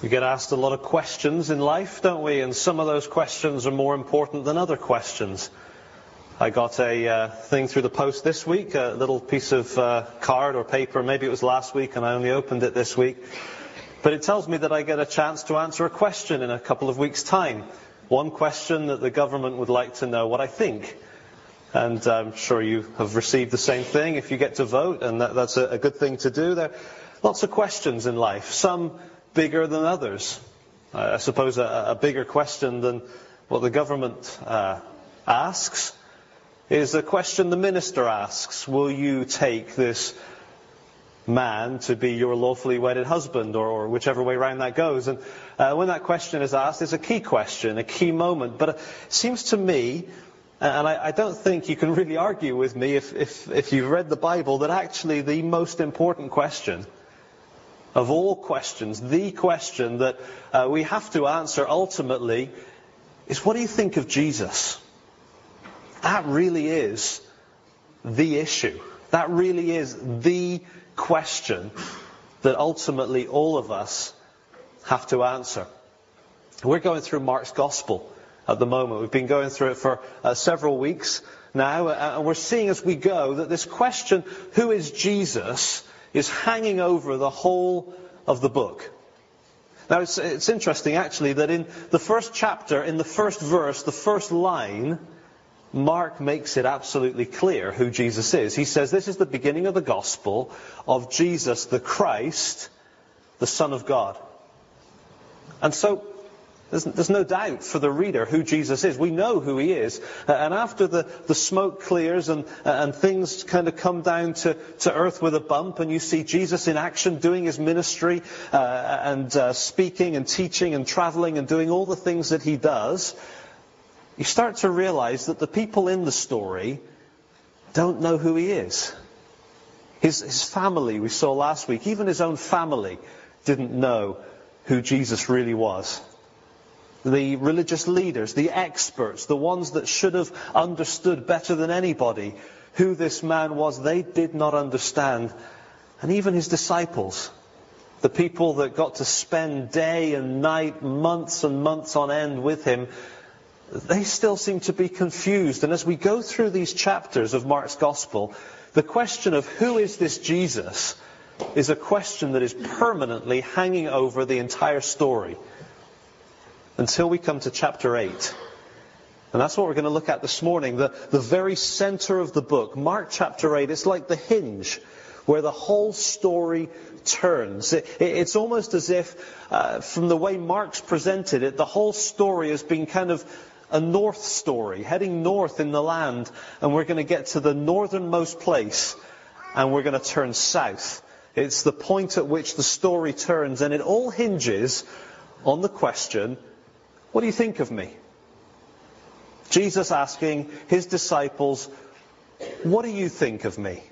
We get asked a lot of questions in life, don't we? And some of those questions are more important than other questions. I got a thing through the post this week, a little piece of card or paper. Maybe it was last week and I only opened it this week. But it tells me that I get a chance to answer a question in a couple of weeks' time. One question that the government would like to know what I think. And I'm sure you have received the same thing if you get to vote, and that's a good thing to do. There are lots of questions in life, some bigger than others. I suppose a bigger question than what the government asks is the question the minister asks. Will you take this man to be your lawfully wedded husband, or whichever way round that goes? And when that question is asked, it's a key question, a key moment. But it seems to me, and I don't think you can really argue with me if you've read the Bible, that actually the most important question of all questions, the question that we have to answer ultimately, is what do you think of Jesus? That really is the issue. That really is the question that ultimately all of us have to answer. We're going through Mark's Gospel at the moment. We've been going through it for several weeks now, and we're seeing as we go that this question, who is Jesus, is hanging over the whole of the book. Now, it's interesting, actually, that in the first chapter, in the first verse, the first line, Mark makes it absolutely clear who Jesus is. He says, this is the beginning of the gospel of Jesus the Christ, the Son of God. And so there's no doubt for the reader who Jesus is. We know who he is. And after the smoke clears and things kind of come down to earth with a bump, and you see Jesus in action doing his ministry and speaking and teaching and traveling and doing all the things that he does, you start to realize that the people in the story don't know who he is. His family, we saw last week, even his own family didn't know who Jesus really was. The religious leaders, the experts, the ones that should have understood better than anybody who this man was, they did not understand. And even his disciples, the people that got to spend day and night, months and months on end with him, they still seem to be confused. And as we go through these chapters of Mark's Gospel, the question of who is this Jesus is a question that is permanently hanging over the entire story, until we come to chapter 8. And that's what we're going to look at this morning. The very center of the book, Mark chapter 8, it's like the hinge where the whole story turns. It's almost as if, from the way Mark's presented it, the whole story has been kind of a north story, heading north in the land. And we're going to get to the northernmost place, and we're going to turn south. It's the point at which the story turns, and it all hinges on the question, what do you think of me? Jesus asking his disciples, what do you think of me?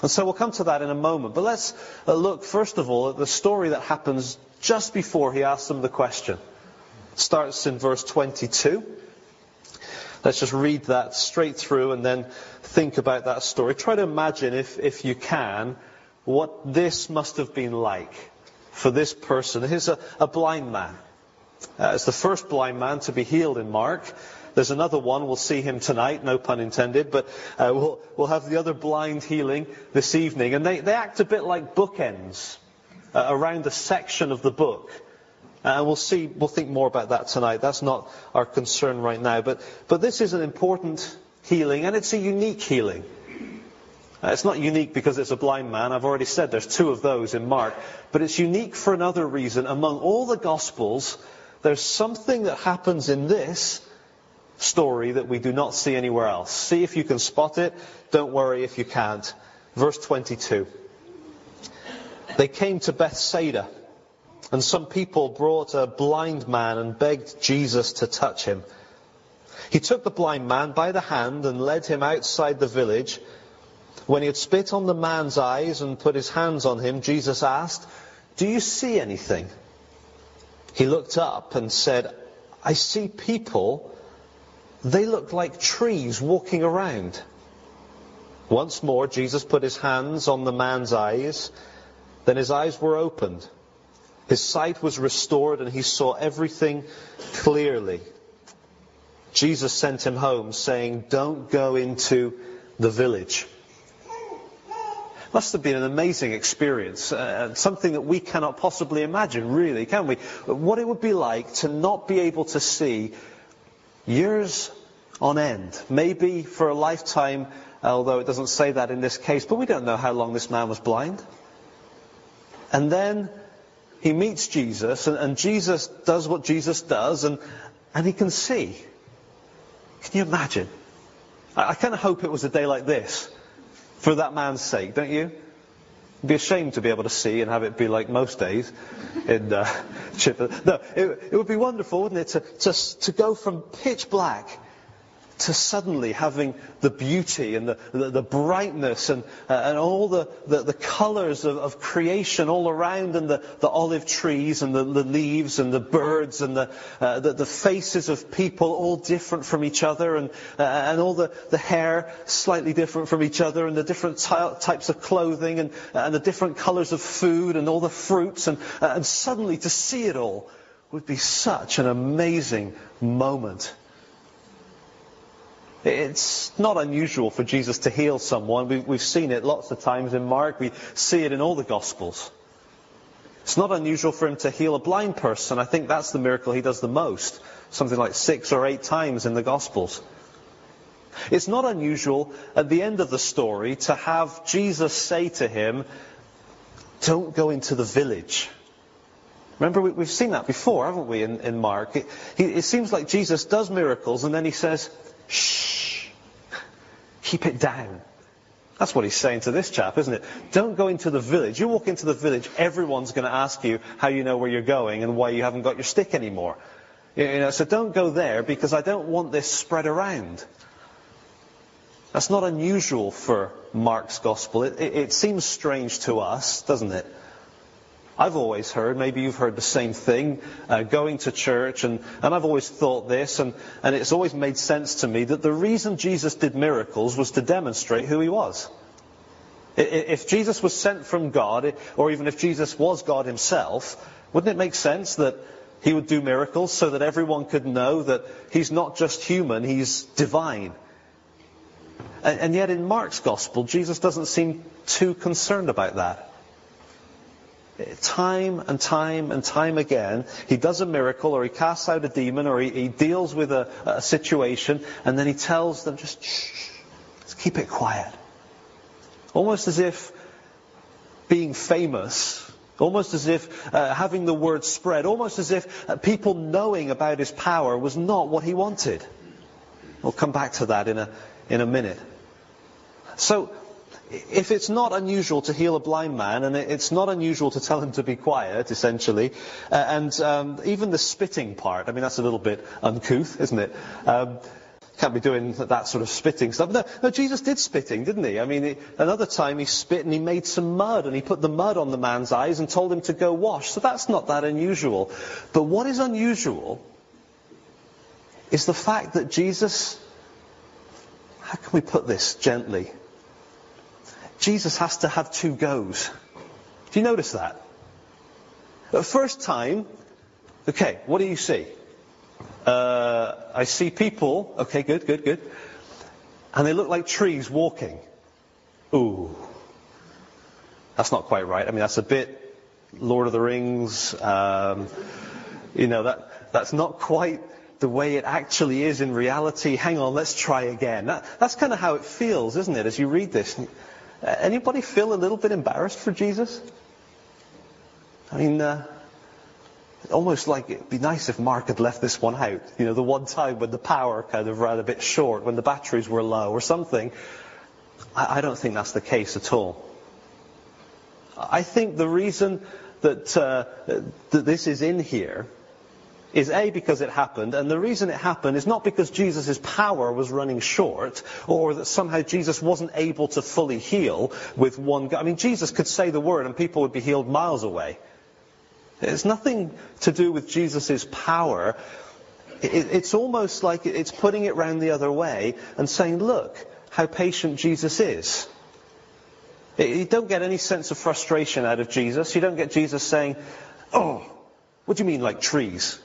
And so we'll come to that in a moment. But let's look, first of all, at the story that happens just before he asks them the question. It starts in verse 22. Let's just read that straight through and then think about that story. Try to imagine, if you can, what this must have been like for this person. Here's a blind man. It's the first blind man to be healed in Mark. There's another one. We'll see him tonight, no pun intended. But we'll have the other blind healing this evening. And they act a bit like bookends around a section of the book. And we'll see. We'll think more about that tonight. That's not our concern right now. But this is an important healing, and it's a unique healing. It's not unique because it's a blind man. I've already said there's two of those in Mark. But it's unique for another reason. Among all the Gospels, there's something that happens in this story that we do not see anywhere else. See if you can spot it. Don't worry if you can't. Verse 22. They came to Bethsaida, and some people brought a blind man and begged Jesus to touch him. He took the blind man by the hand and led him outside the village. When he had spit on the man's eyes and put his hands on him, Jesus asked, "Do you see anything?" He looked up and said, "I see people. They look like trees walking around." Once more, Jesus put his hands on the man's eyes. Then his eyes were opened, His sight was restored and he saw everything clearly. Jesus sent him home saying, "Don't go into the village." Must have been an amazing experience, something that we cannot possibly imagine, really, can we? What it would be like to not be able to see years on end, maybe for a lifetime, although it doesn't say that in this case, but we don't know how long this man was blind. And then he meets Jesus, and Jesus does what Jesus does, and he can see. Can you imagine? I kind of hope it was a day like this. For that man's sake, don't you? It'd be a shame to be able to see and have it be like most days in Chipper. No, it would be wonderful, wouldn't it, to go from pitch black to suddenly having the beauty and the brightness and all the colours of creation all around, and the olive trees and the leaves and the birds and the faces of people all different from each other, and all the hair slightly different from each other, and the different types of clothing and the different colours of food and all the fruits, and suddenly to see it all would be such an amazing moment. It's not unusual for Jesus to heal someone. We've seen it lots of times in Mark. We see it in all the Gospels. It's not unusual for him to heal a blind person. I think that's the miracle he does the most. Something like 6 or 8 times in the Gospels. It's not unusual at the end of the story to have Jesus say to him, "Don't go into the village." Remember, we've seen that before, haven't we, in Mark? It seems like Jesus does miracles and then he says, "Shh, keep it down." That's what he's saying to this chap, isn't it? Don't go into the village. You walk into the village, everyone's going to ask you how you know where you're going and why you haven't got your stick anymore. You know, so don't go there because I don't want this spread around. That's not unusual for Mark's Gospel. It seems strange to us, doesn't it? I've always heard, maybe you've heard the same thing, going to church, and I've always thought this, and it's always made sense to me that the reason Jesus did miracles was to demonstrate who he was. If Jesus was sent from God, or even if Jesus was God himself, wouldn't it make sense that he would do miracles so that everyone could know that he's not just human, he's divine? And yet in Mark's Gospel, Jesus doesn't seem too concerned about that. Time and time and time again, he does a miracle, or he casts out a demon, or he deals with a situation, and then he tells them, just shh, just keep it quiet. Almost as if being famous, almost as if having the word spread, almost as if people knowing about his power was not what he wanted. We'll come back to that in a minute. So, if it's not unusual to heal a blind man, and it's not unusual to tell him to be quiet, essentially, and even the spitting part, I mean, that's a little bit uncouth, isn't it? Can't be doing that sort of spitting stuff. No, Jesus did spitting, didn't he? I mean, another time he spit and he made some mud, and he put the mud on the man's eyes and told him to go wash. So that's not that unusual. But what is unusual is the fact that Jesus, how can we put this gently? Jesus has to have 2 goes. Do you notice that? The first time, okay, what do you see? I see people, okay, good. And they look like trees walking. Ooh. That's not quite right. I mean, that's a bit Lord of the Rings. That's not quite the way it actually is in reality. Hang on, let's try again. That's kind of how it feels, isn't it, as you read this? Anybody feel a little bit embarrassed for Jesus? I mean, almost like it'd be nice if Mark had left this one out. You know, the one time when the power kind of ran a bit short, when the batteries were low or something. I don't think that's the case at all. I think the reason that this is in here is A, because it happened, and the reason it happened is not because Jesus' power was running short, or that somehow Jesus wasn't able to fully heal with one go. I mean, Jesus could say the word and people would be healed miles away. It's nothing to do with Jesus' power. It's almost like it's putting it round the other way and saying, look how patient Jesus is. You don't get any sense of frustration out of Jesus. You don't get Jesus saying, Oh, what do you mean like trees?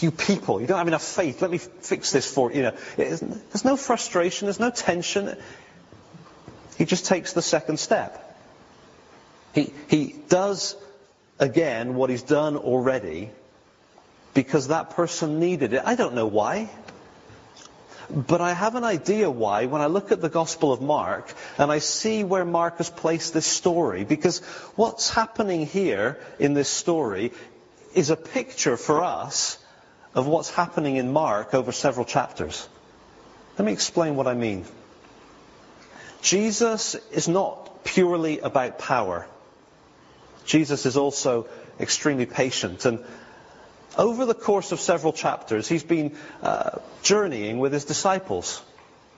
You people, you don't have enough faith. Let me fix this for you. You know, there's no frustration. There's no tension. He just takes the second step. He does again what he's done already because that person needed it. I don't know why. But I have an idea why when I look at the Gospel of Mark and I see where Mark has placed this story. Because what's happening here in this story is a picture for us of what's happening in Mark over several chapters. Let me explain what I mean. Jesus is not purely about power. Jesus is also extremely patient. And over the course of several chapters, he's been journeying with his disciples.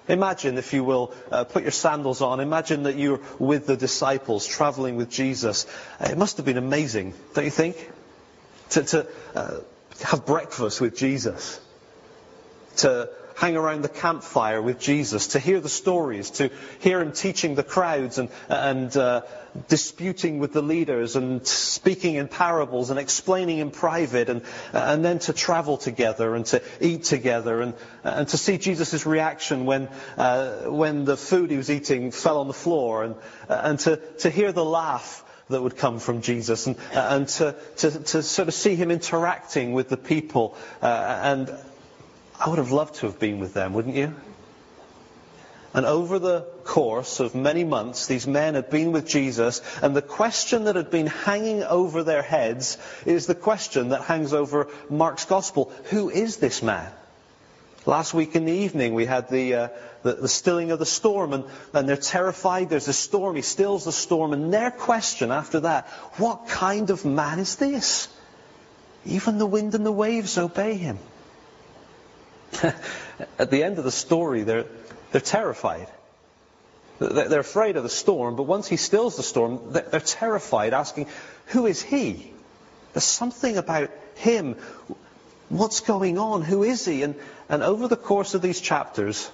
Imagine, if you will, put your sandals on. Imagine that you're with the disciples, traveling with Jesus. It must have been amazing, don't you think? To have breakfast with Jesus. To hang around the campfire with Jesus, to hear the stories, to hear him teaching the crowds and disputing with the leaders and speaking in parables and explaining in private and then to travel together and to eat together and to see Jesus' reaction when the food he was eating fell on the floor and to hear the laugh that would come from Jesus and to sort of see him interacting with the people and I would have loved to have been with them, wouldn't you? And over the course of many months, these men had been with Jesus, and the question that had been hanging over their heads is the question that hangs over Mark's Gospel. Who is this man? Last week in the evening, we had the stilling of the storm, and they're terrified. There's a storm. He stills the storm. And their question after that, what kind of man is this? Even the wind and the waves obey him. At the end of the story, they're terrified. They're afraid of the storm, but once he stills the storm, they're terrified, asking, who is he? There's something about him. What's going on? Who is he? And over the course of these chapters,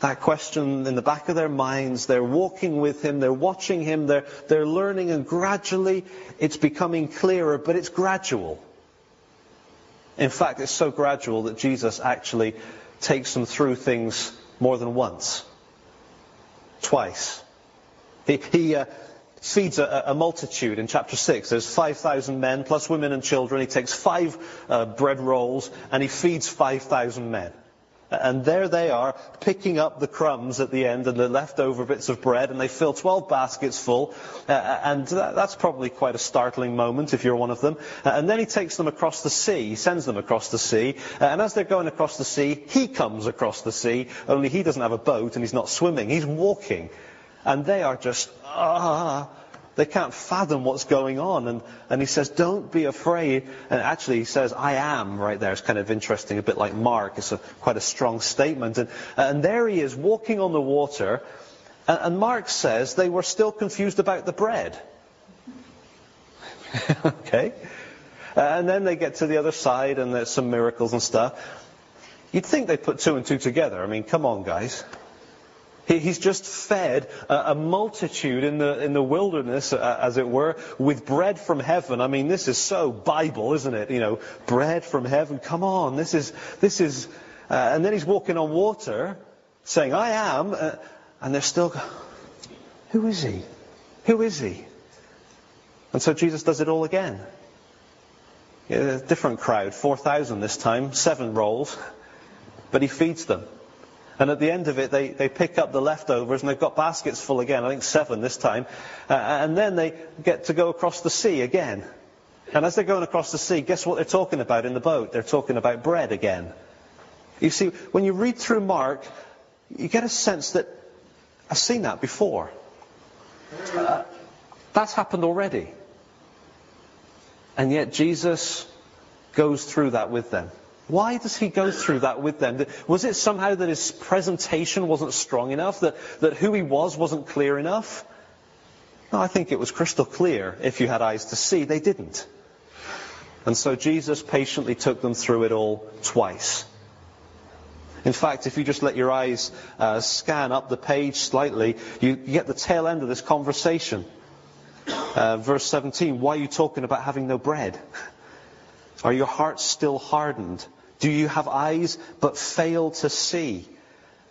that question in the back of their minds, they're walking with him, they're watching him, they're learning, and gradually it's becoming clearer, but it's gradual. In fact, it's so gradual that Jesus actually takes them through things more than once. Twice. He feeds a multitude in chapter 6. There's 5,000 men plus women and children. He takes 5 bread rolls and he feeds 5,000 men. And there they are, picking up the crumbs at the end and the leftover bits of bread, and they fill 12 baskets full. And that's probably quite a startling moment if you're one of them. And then he takes them across the sea. He sends them across the sea. And as they're going across the sea, he comes across the sea, only he doesn't have a boat and he's not swimming. He's walking. And they are just, they can't fathom what's going on. And he says, don't be afraid. And actually he says, I am, right there. It's kind of interesting, a bit like Mark. It's quite a strong statement. And there he is walking on the water. And Mark says they were still confused about the bread. Okay. And then they get to the other side and there's some miracles and stuff. You'd think they put 2 and 2 together. I mean, come on, guys. He's just fed a multitude in the wilderness, as it were, with bread from heaven. I mean, this is so Bible, isn't it? You know, bread from heaven. Come on, this is. And then he's walking on water, saying, "I am," and they're still going, "Who is he? Who is he?" And so Jesus does it all again. Yeah, different crowd, 4,000 this time, 7 rolls, but he feeds them. And at the end of it, they pick up the leftovers and they've got baskets full again, I think 7 this time. And then they get to go across the sea again. And as they're going across the sea, guess what they're talking about in the boat? They're talking about bread again. You see, when you read through Mark, you get a sense that I've seen that before. That's happened already. And yet Jesus goes through that with them. Why does he go through that with them? Was it somehow that his presentation wasn't strong enough? That who he was wasn't clear enough? No, I think it was crystal clear. If you had eyes to see, they didn't. And so Jesus patiently took them through it all twice. In fact, if you just let your eyes scan up the page slightly, you get the tail end of this conversation. Verse 17, why are you talking about having no bread? Are your hearts still hardened? Do you have eyes but fail to see?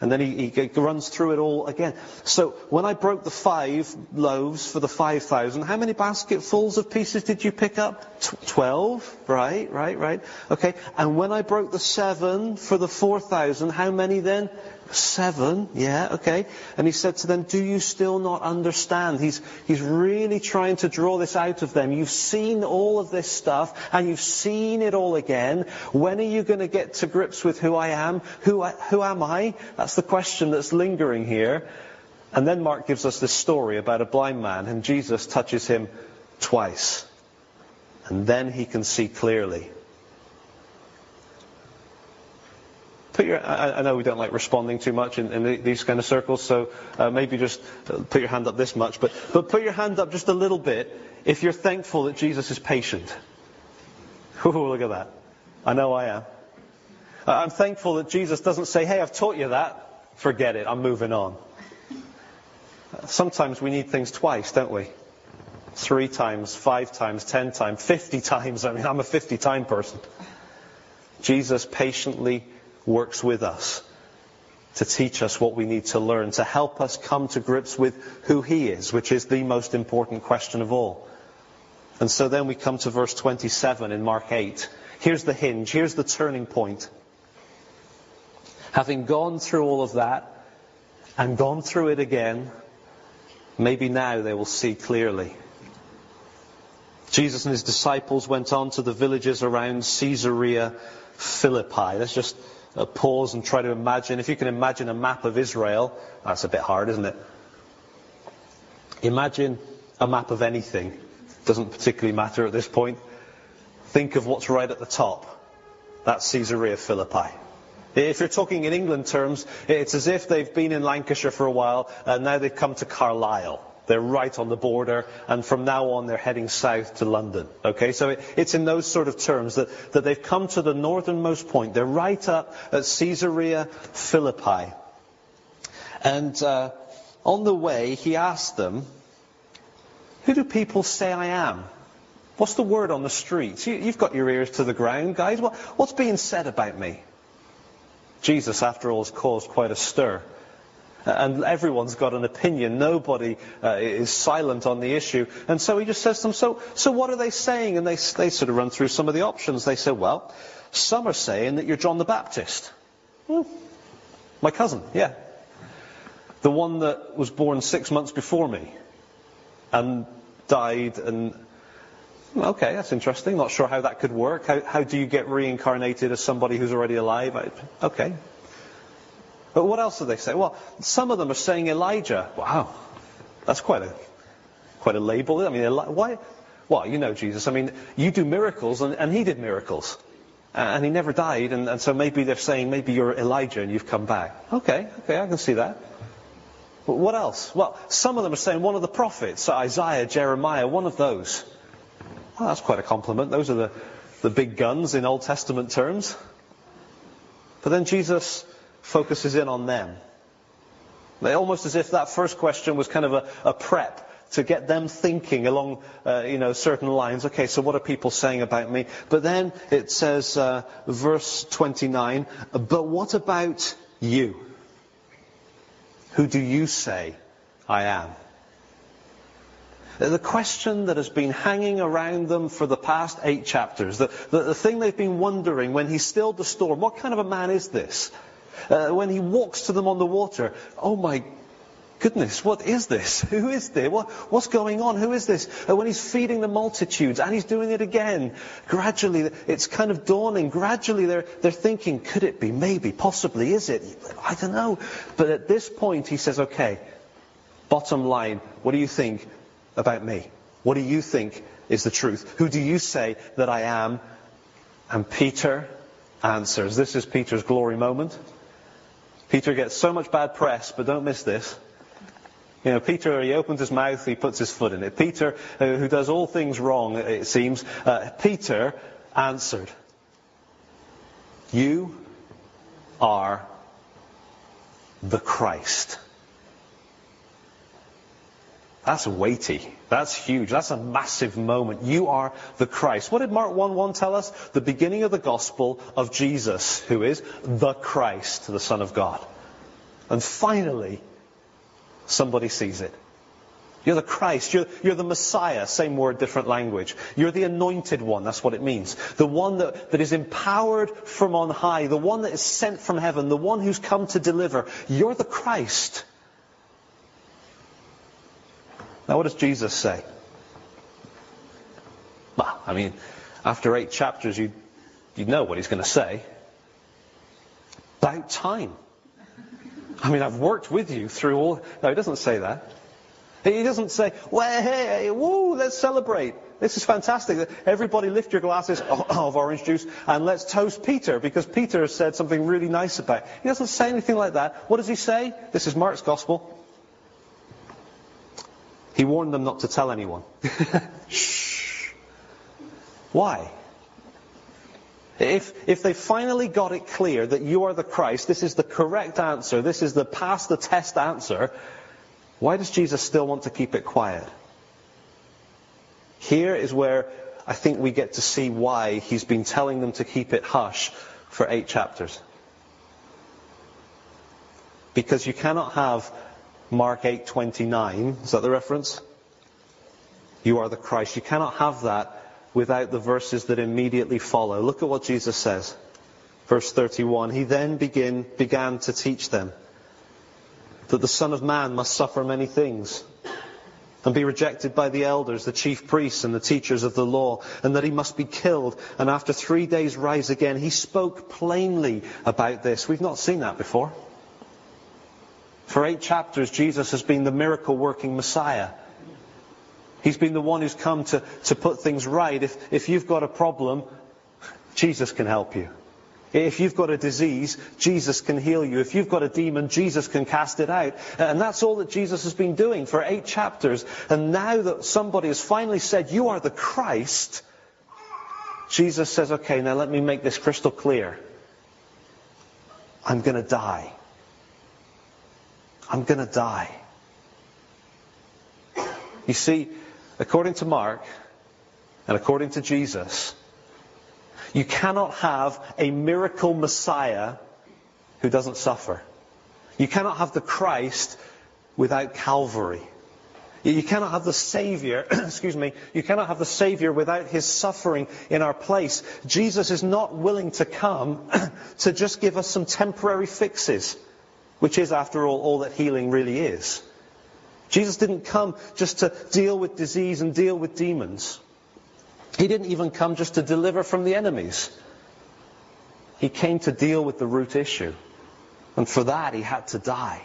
And then he runs through it all again. So when I broke the 5 loaves for the 5,000, how many basketfuls of pieces did you pick up? 12, right. Okay, and when I broke the 7 for the 4,000, how many then? 7, yeah, okay. And he said to them, do you still not understand? He's really trying to draw this out of them. You've seen all of this stuff, and you've seen it all again. When are you going to get to grips with who I am? Who am I? That's the question that's lingering here. And then Mark gives us this story about a blind man, and Jesus touches him twice. And then he can see clearly. I know we don't like responding too much in these kind of circles, so maybe just put your hand up this much, but put your hand up just a little bit if you're thankful that Jesus is patient. Oh, look at that. I know I am. I'm thankful that Jesus doesn't say, hey, I've taught you that. Forget it. I'm moving on. Sometimes we need things twice, don't we? 3 times, 5 times, 10 times, 50 times. I mean, I'm a 50-time person. Jesus patiently works with us to teach us what we need to learn, to help us come to grips with who he is, which is the most important question of all. And so then we come to verse 27 in Mark 8. Here's the hinge. Here's the turning point. Having gone through all of that and gone through it again, maybe now they will see clearly. Jesus and his disciples went on to the villages around Caesarea Philippi. Let's just pause and try to imagine. If you can imagine a map of Israel, that's a bit hard, isn't it? Imagine a map of anything. Doesn't particularly matter at this point. Think of what's right at the top. That's Caesarea Philippi. If you're talking in England terms, it's as if they've been in Lancashire for a while and now they've come to Carlisle. They're right on the border, and from now on they're heading south to London. Okay, so it's in those sort of terms that they've come to the northernmost point. They're right up at Caesarea Philippi. And on the way, he asked them, who do people say I am? What's the word on the streets? You've got your ears to the ground, guys. What's being said about me? Jesus, after all, has caused quite a stir. And everyone's got an opinion. Nobody is silent on the issue. And so he just says to them, so what are they saying? And they sort of run through some of the options. They say, well, some are saying that you're John the Baptist. My cousin, yeah. The one that was born 6 months before me and died and... Okay, that's interesting. Not sure how that could work. How do you get reincarnated as somebody who's already alive? Okay. But what else do they say? Well, some of them are saying Elijah. Wow, that's quite a label. I mean, why? Well, you know Jesus. I mean, you do miracles, and he did miracles, and he never died. And so maybe they're saying maybe you're Elijah and you've come back. Okay, I can see that. But what else? Well, some of them are saying one of the prophets, so Isaiah, Jeremiah, one of those. Well, that's quite a compliment. Those are the big guns in Old Testament terms. But then Jesus focuses in on them. They almost as if that first question was kind of a prep to get them thinking along certain lines. Okay, so what are people saying about me? But then it says, verse 29, but what about you? Who do you say I am? The question that has been hanging around them for the past 8 chapters, the thing they've been wondering when he stilled the storm, what kind of a man is this? When he walks to them on the water, oh my goodness, what is this? Who is there? What's going on? Who is this? When he's feeding the multitudes, and he's doing it again, gradually, it's kind of dawning. Gradually they're thinking, could it be? Maybe, possibly, is it? I don't know. But at this point he says, okay, bottom line, what do you think about me? What do you think is the truth? Who do you say that I am? And Peter answers. This is Peter's glory moment. Peter gets so much bad press, but don't miss this. You know, Peter, he opens his mouth, he puts his foot in it. Peter, who does all things wrong, it seems, Peter answered, you are the Christ. That's weighty. That's huge. That's a massive moment. You are the Christ. What did Mark 1:1 tell us? The beginning of the gospel of Jesus, who is the Christ, the Son of God. And finally, somebody sees it. You're the Christ. You're the Messiah. Same word, different language. You're the anointed one. That's what it means. The one that is empowered from on high. The one that is sent from heaven. The one who's come to deliver. You're the Christ. Now, what does Jesus say? Well, I mean, after 8 chapters, you know what he's going to say. About time. I mean, I've worked with you through all... No, he doesn't say that. He doesn't say, well, hey, woo, let's celebrate. This is fantastic. Everybody lift your glasses of orange juice and let's toast Peter, because Peter has said something really nice about it. He doesn't say anything like that. What does he say? This is Mark's Gospel. He warned them not to tell anyone. Shh. Why? If they finally got it clear that you are the Christ, this is the correct answer, this is the pass the test answer, why does Jesus still want to keep it quiet? Here is where I think we get to see why he's been telling them to keep it hush for 8 chapters. Because you cannot have Mark 8:29, is that the reference? You are the Christ. You cannot have that without the verses that immediately follow. Look at what Jesus says. Verse 31, he then began to teach them that the Son of Man must suffer many things and be rejected by the elders, the chief priests and the teachers of the law, and that he must be killed and after 3 days rise again. He spoke plainly about this. We've not seen that before. For 8 chapters, Jesus has been the miracle-working Messiah. He's been the one who's come to put things right. If you've got a problem, Jesus can help you. If you've got a disease, Jesus can heal you. If you've got a demon, Jesus can cast it out. And that's all that Jesus has been doing for 8 chapters. And now that somebody has finally said, you are the Christ, Jesus says, okay, now let me make this crystal clear. I'm going to die. I'm going to die. You see, according to Mark and according to Jesus, you cannot have a miracle Messiah who doesn't suffer. You cannot have the Christ without Calvary. You cannot have the Savior, you cannot have the Savior without his suffering in our place. Jesus is not willing to come to just give us some temporary fixes, which is, after all that healing really is. Jesus didn't come just to deal with disease and deal with demons. He didn't even come just to deliver from the enemies. He came to deal with the root issue. And for that, he had to die.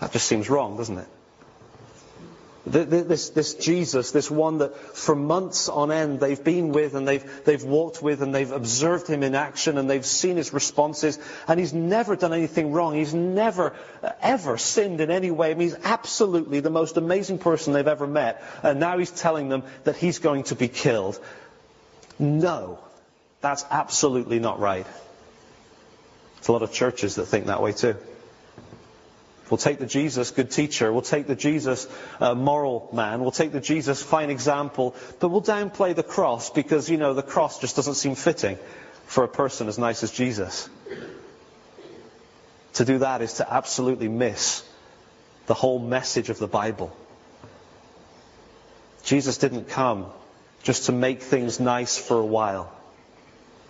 That just seems wrong, doesn't it? This Jesus, this one that for months on end they've been with and they've walked with and they've observed him in action and they've seen his responses, and he's never done anything wrong. He's never, ever sinned in any way. I mean, he's absolutely the most amazing person they've ever met. And now he's telling them that he's going to be killed. No, that's absolutely not right. There's a lot of churches that think that way too. We'll take the Jesus good teacher. We'll take the Jesus moral man. We'll take the Jesus fine example. But we'll downplay the cross because, you know, the cross just doesn't seem fitting for a person as nice as Jesus. To do that is to absolutely miss the whole message of the Bible. Jesus didn't come just to make things nice for a while.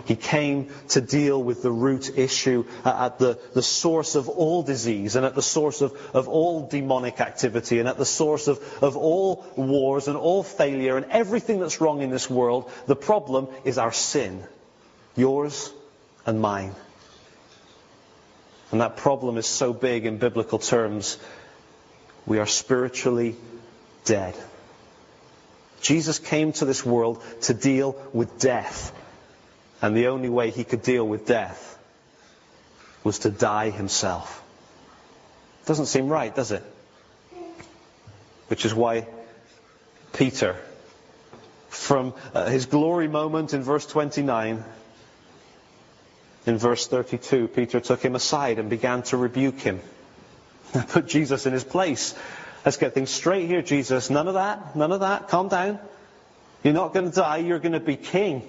He came to deal with the root issue at the source of all disease and at the source of all demonic activity and at the source of all wars and all failure and everything that's wrong in this world. The problem is our sin, yours and mine. And that problem is so big in biblical terms, we are spiritually dead. Jesus came to this world to deal with death. And the only way he could deal with death was to die himself. Doesn't seem right, does it? Which is why Peter, from his glory moment in verse 29, in verse 32, Peter took him aside and began to rebuke him. Put Jesus in his place. Let's get things straight here, Jesus. None of that. None of that. Calm down. You're not going to die. You're going to be king.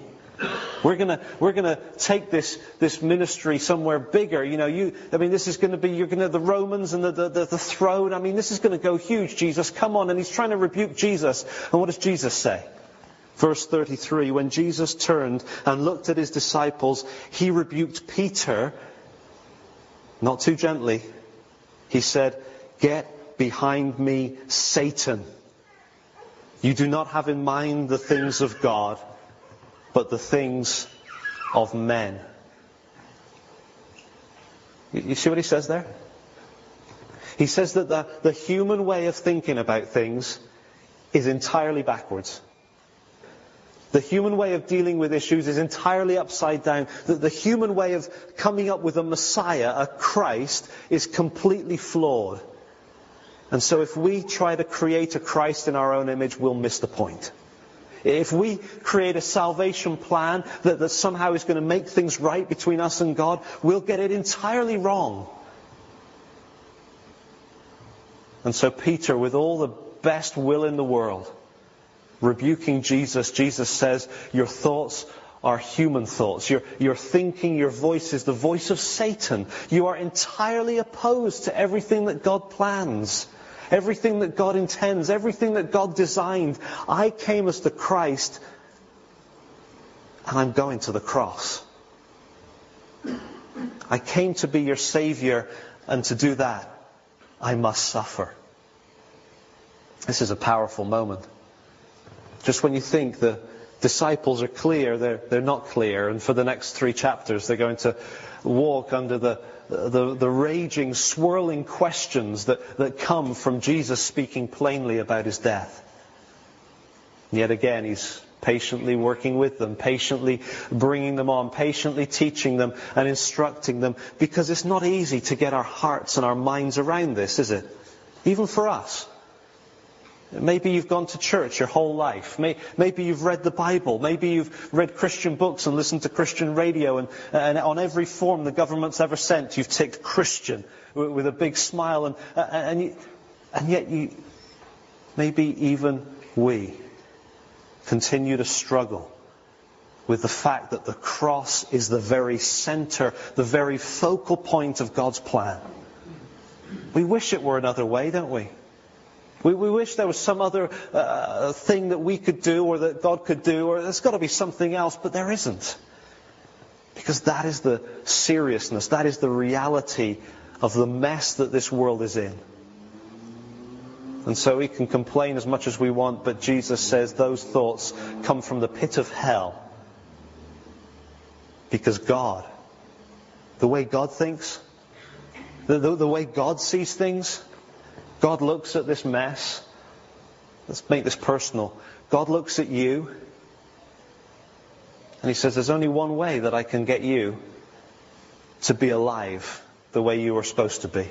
We're gonna take this ministry somewhere bigger. You know, this is gonna be, you're gonna have the Romans and the throne. I mean, this is gonna go huge, Jesus. Come on. And he's trying to rebuke Jesus. And what does Jesus say? Verse 33, when Jesus turned and looked at his disciples, he rebuked Peter, not too gently. He said, "Get behind me, Satan. You do not have in mind the things of God, but the things of men." You see what he says there? He says that the human way of thinking about things is entirely backwards. The human way of dealing with issues is entirely upside down. The human way of coming up with a Messiah, a Christ, is completely flawed. And so if we try to create a Christ in our own image, we'll miss the point. If we create a salvation plan that somehow is going to make things right between us and God, we'll get it entirely wrong. And so Peter, with all the best will in the world, rebuking Jesus, Jesus says, your thoughts are human thoughts. Your thinking, your voice is the voice of Satan. You are entirely opposed to everything that God plans. Everything that God intends, everything that God designed. I came as the Christ, and I'm going to the cross. I came to be your Savior, and to do that, I must suffer. This is a powerful moment. Just when you think the disciples are clear, they're not clear. And for the next 3 chapters, they're going to walk under the raging, swirling questions that come from Jesus speaking plainly about his death. And yet again, he's patiently working with them, patiently bringing them on, patiently teaching them and instructing them, because it's not easy to get our hearts and our minds around this, is it? Even for us. Maybe you've gone to church your whole life. Maybe you've read the Bible. Maybe you've read Christian books and listened to Christian radio. And on every form the government's ever sent, you've ticked Christian with a big smile. And yet, maybe even we continue to struggle with the fact that the cross is the very center, the very focal point of God's plan. We wish it were another way, don't we? We wish there was some other thing that we could do or that God could do, or there's got to be something else, but there isn't. Because that is the seriousness, that is the reality of the mess that this world is in. And so we can complain as much as we want, but Jesus says those thoughts come from the pit of hell. Because God, the way God thinks, the way God sees things, God looks at this mess. Let's make this personal. God looks at you and he says, there's only one way that I can get you to be alive the way you were supposed to be.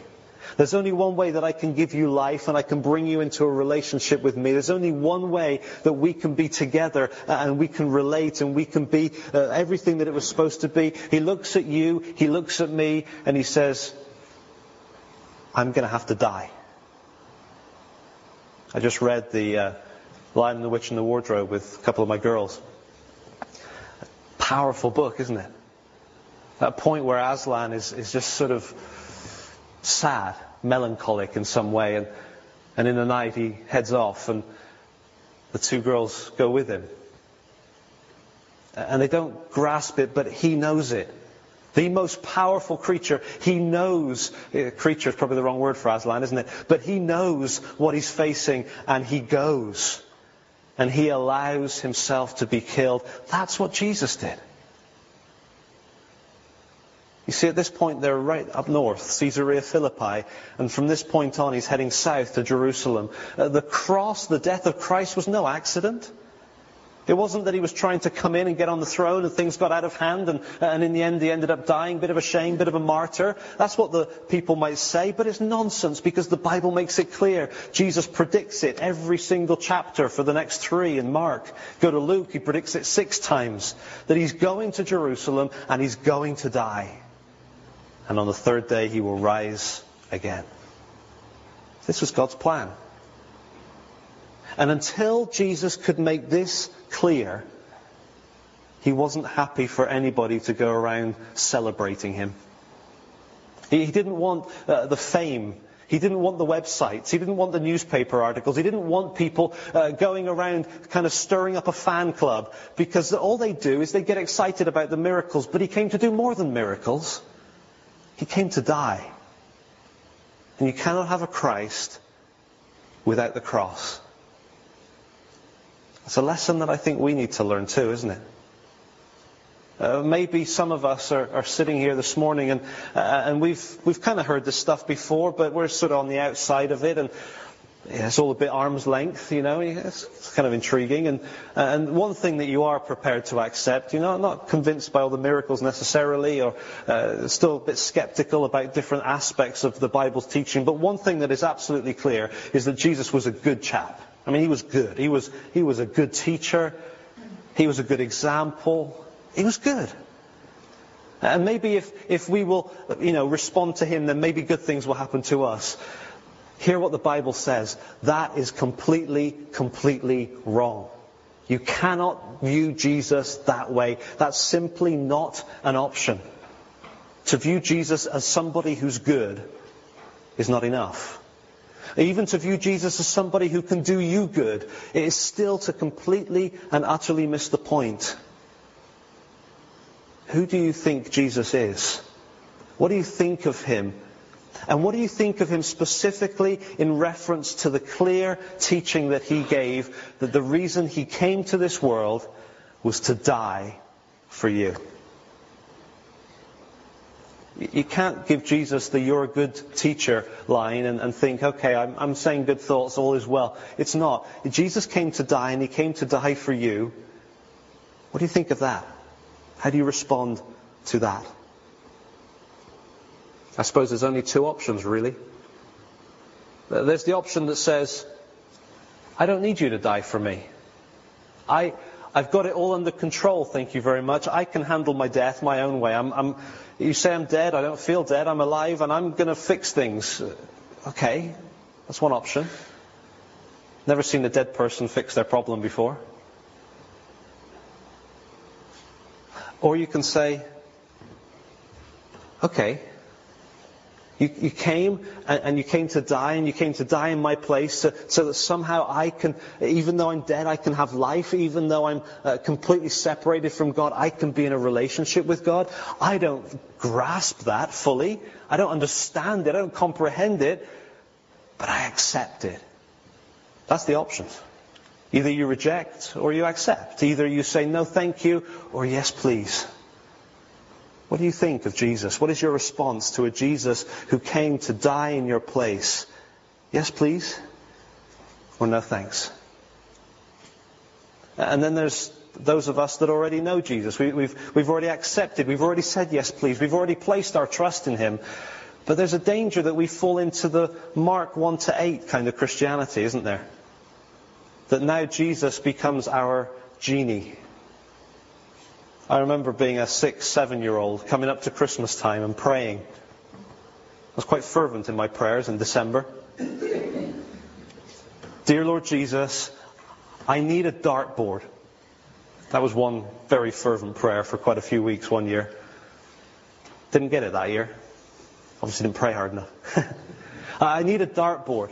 There's only one way that I can give you life and I can bring you into a relationship with me. There's only one way that we can be together and we can relate and we can be everything that it was supposed to be. He looks at you, he looks at me, and he says, I'm going to have to die. I just read The Lion, the Witch, and the Wardrobe with a couple of my girls. Powerful book, isn't it? That point where Aslan is just sort of sad, melancholic in some way. And in the night he heads off and the 2 girls go with him. And they don't grasp it, but he knows it. The most powerful creature, he knows, creature is probably the wrong word for Aslan, isn't it? But he knows what he's facing, and he goes. And he allows himself to be killed. That's what Jesus did. You see, at this point, they're right up north, Caesarea Philippi. And from this point on, he's heading south to Jerusalem. The cross, the death of Christ, was no accident. It wasn't that he was trying to come in and get on the throne and things got out of hand and in the end he ended up dying, bit of a shame, bit of a martyr. That's what the people might say, but it's nonsense because the Bible makes it clear. Jesus predicts it every single chapter for the next 3 in Mark. Go to Luke, he predicts it 6 times, that he's going to Jerusalem and he's going to die. And on the 3rd day he will rise again. This was God's plan. And until Jesus could make this clear, he wasn't happy for anybody to go around celebrating him. He didn't want the fame. He didn't want the websites. He didn't want the newspaper articles. He didn't want people going around kind of stirring up a fan club, because all they do is they get excited about the miracles. But he came to do more than miracles. He came to die. And you cannot have a Christ without the cross. It's a lesson that I think we need to learn too, isn't it? Maybe some of us are sitting here this morning and we've kind of heard this stuff before, but we're sort of on the outside of it, and it's all a bit arm's length, you know. It's kind of intriguing. And one thing that you are prepared to accept, you know, not convinced by all the miracles necessarily, or still a bit skeptical about different aspects of the Bible's teaching. But one thing that is absolutely clear is that Jesus was a good chap. I mean, he was good. He was a good teacher. He was a good example. He was good. And maybe if we will, you know, respond to him, then maybe good things will happen to us. Hear what the Bible says. That is completely, completely wrong. You cannot view Jesus that way. That's simply not an option. To view Jesus as somebody who's good is not enough. Even to view Jesus as somebody who can do you good, it is still to completely and utterly miss the point. Who do you think Jesus is? What do you think of him? And what do you think of him specifically in reference to the clear teaching that he gave, that the reason he came to this world was to die for you? You can't give Jesus the "you're a good teacher" line and think, okay, I'm saying good thoughts, all is well. It's not. Jesus came to die, and he came to die for you. What do you think of that? How do you respond to that? I suppose there's only two options, really. There's the option that says, I don't need you to die for me. I've got it all under control, thank you very much. I can handle my death my own way. You say I'm dead, I don't feel dead, I'm alive, and I'm going to fix things. Okay, that's one option. Never seen a dead person fix their problem before. Or you can say, okay, you came and you came to die, and you came to die in my place so that somehow I can, even though I'm dead, I can have life. Even though I'm completely separated from God, I can be in a relationship with God. I don't grasp that fully. I don't understand it. I don't comprehend it. But I accept it. That's the option. Either you reject or you accept. Either you say no thank you or yes please. What do you think of Jesus? What is your response to a Jesus who came to die in your place? Yes please or no thanks? And then there's those of us that already know Jesus. We've already accepted. We've already said yes please. We've already placed our trust in him. But there's a danger that we fall into the Mark 1-8 kind of Christianity, isn't there? That now Jesus becomes our genie. I remember being a 6-7-year-old coming up to Christmas time and praying. I was quite fervent in my prayers in December. Dear Lord Jesus, I need a dartboard. That was one very fervent prayer for quite a few weeks one year. Didn't get it that year. Obviously didn't pray hard enough. I need a dartboard.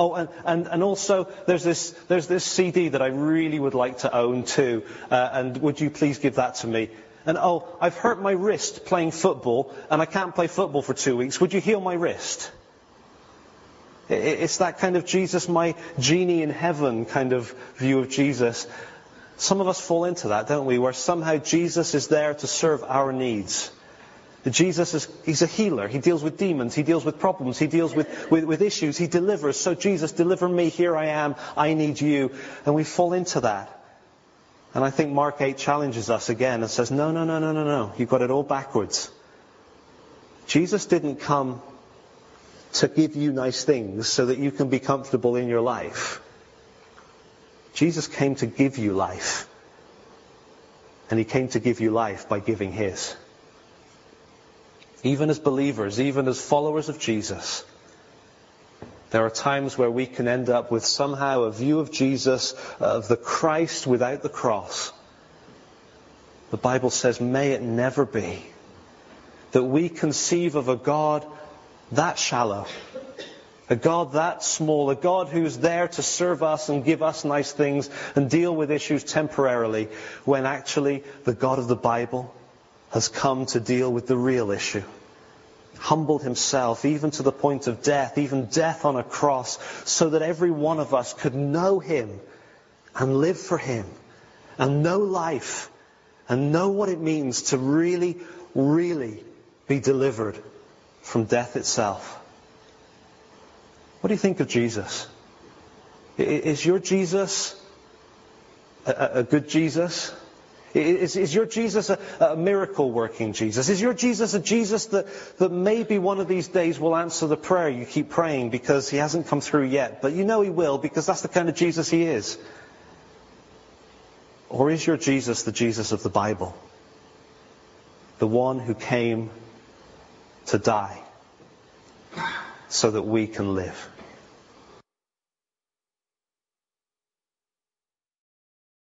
Oh, and also there's this CD that I really would like to own too. And would you please give that to me? And oh, I've hurt my wrist playing football, and I can't play football for 2 weeks. Would you heal my wrist? It's that kind of Jesus, my genie in heaven kind of view of Jesus. Some of us fall into that, don't we? Where somehow Jesus is there to serve our needs. Jesus he's a healer. He deals with demons. He deals with problems. He deals with issues. He delivers. So Jesus, deliver me. Here I am. I need you. And we fall into that. And I think Mark 8 challenges us again and says, no. You've got it all backwards. Jesus didn't come to give you nice things so that you can be comfortable in your life. Jesus came to give you life. And he came to give you life by giving his. Even as believers, even as followers of Jesus, There are times where we can end up with somehow a view of Jesus, of the Christ without the cross. The Bible says, may it never be that we conceive of a God that shallow, a God that small, a God who's there to serve us and give us nice things and deal with issues temporarily, when actually the God of the Bible has come to deal with the real issue. Humbled himself even to the point of death, even death on a cross, so that every one of us could know him and live for him and know life and know what it means to really, really be delivered from death itself. What do you think of Jesus? Is your Jesus a good Jesus? Is your Jesus a miracle-working Jesus? Is your Jesus a Jesus that maybe one of these days will answer the prayer you keep praying because he hasn't come through yet, but you know he will because that's the kind of Jesus he is? Or is your Jesus the Jesus of the Bible? The one who came to die so that we can live.